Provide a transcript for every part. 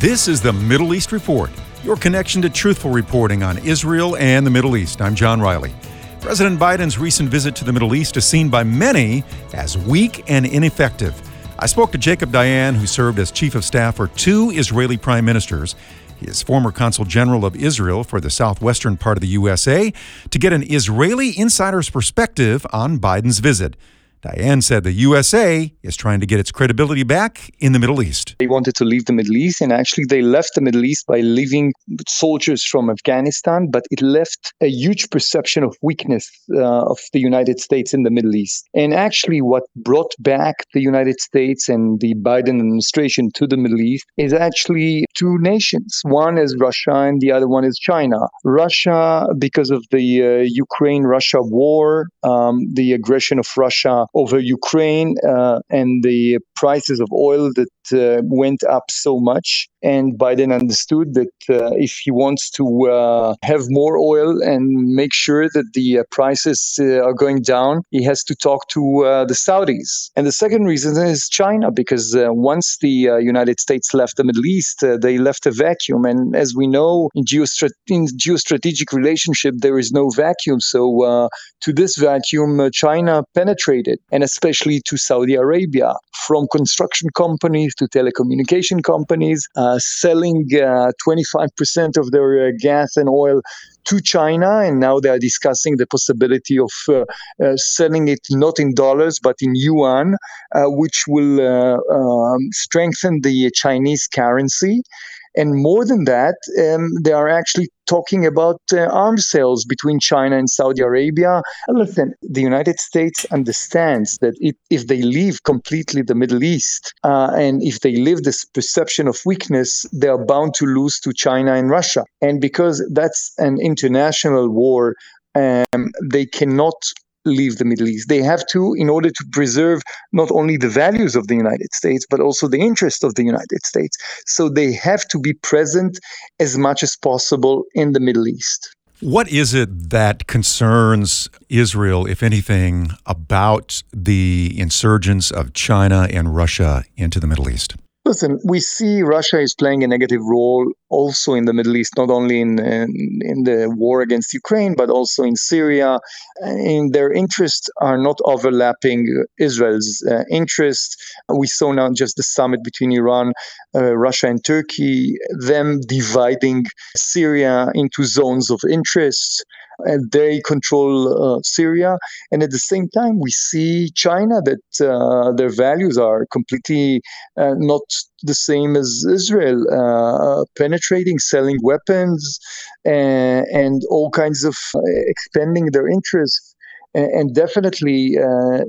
This is the Middle East Report, your connection to truthful reporting on Israel and the Middle East. I'm John Riley. President Biden's recent visit to the Middle East is seen by many as weak and ineffective. I spoke to Jacob Dayan, who served as chief of staff for two Israeli prime ministers. He is former consul general of Israel for the southwestern part of the USA, to get an Israeli insider's perspective on Biden's visit. Dayan said the USA is trying to get its credibility back in the Middle East. They wanted to leave the Middle East, and actually they left the Middle East by leaving soldiers from Afghanistan, but it left a huge perception of weakness of the United States in the Middle East. And actually what brought back the United States and the Biden administration to the Middle East is actually two nations. One is Russia and the other one is China. Russia, because of the Ukraine-Russia war, the aggression of Russia over Ukraine and the prices of oil that went up so much. And Biden understood that if he wants to have more oil and make sure that the prices are going down, he has to talk to the Saudis. And the second reason is China, because once the United States left the Middle East, they left a vacuum. And as we know, in geostrategic relationship, there is no vacuum. So to this vacuum, China penetrated, and especially to Saudi Arabia, from construction companies to telecommunication companies, selling 25% of their gas and oil to China, and now they are discussing the possibility of selling it not in dollars but in yuan, which will strengthen the Chinese currency. And more than that, they are actually talking about arms sales between China and Saudi Arabia. And listen, the United States understands that if they leave completely the Middle East and if they leave this perception of weakness, they are bound to lose to China and Russia. And because that's an international war, they cannot leave the Middle East. They have to, in order to preserve not only the values of the United States, but also the interest of the United States. So they have to be present as much as possible in the Middle East. What is it that concerns Israel, if anything, about the insurgence of China and Russia into the Middle East? Listen, we see Russia is playing a negative role also in the Middle East, not only in the war against Ukraine, but also in Syria. And their interests are not overlapping Israel's interests. We saw now just the summit between Iran, Russia and Turkey, them dividing Syria into zones of interest. They control Syria. And at the same time, we see China that their values are completely not the same as Israel, penetrating, selling weapons, and all kinds of expanding their interests, and definitely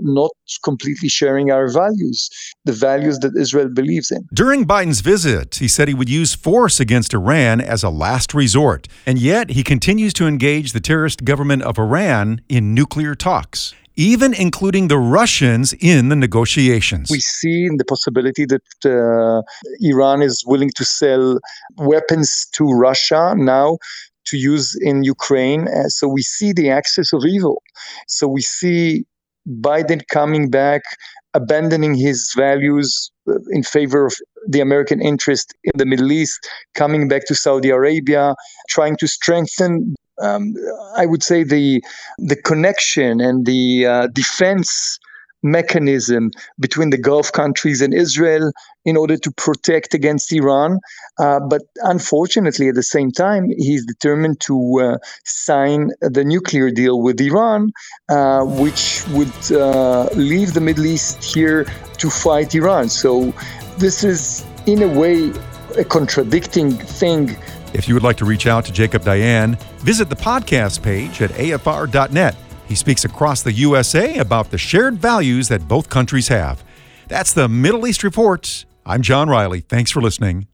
not completely sharing our values, the values that Israel believes in. During Biden's visit, he said he would use force against Iran as a last resort, and yet he continues to engage the terrorist government of Iran in nuclear talks, even including the Russians in the negotiations. We see in the possibility that Iran is willing to sell weapons to Russia now, to use in Ukraine. So we see the axis of evil. So we see Biden coming back, abandoning his values in favor of the American interest in the Middle East, coming back to Saudi Arabia, trying to strengthen, I would say, the connection and the defense mechanism between the Gulf countries and Israel in order to protect against Iran. But unfortunately, at the same time, he's determined to sign the nuclear deal with Iran, which would leave the Middle East here to fight Iran. So this is, in a way, a contradicting thing. If you would like to reach out to Jacob Dayan, visit the podcast page at afr.net. He speaks across the USA about the shared values that both countries have. That's the Middle East Report. I'm John Riley. Thanks for listening.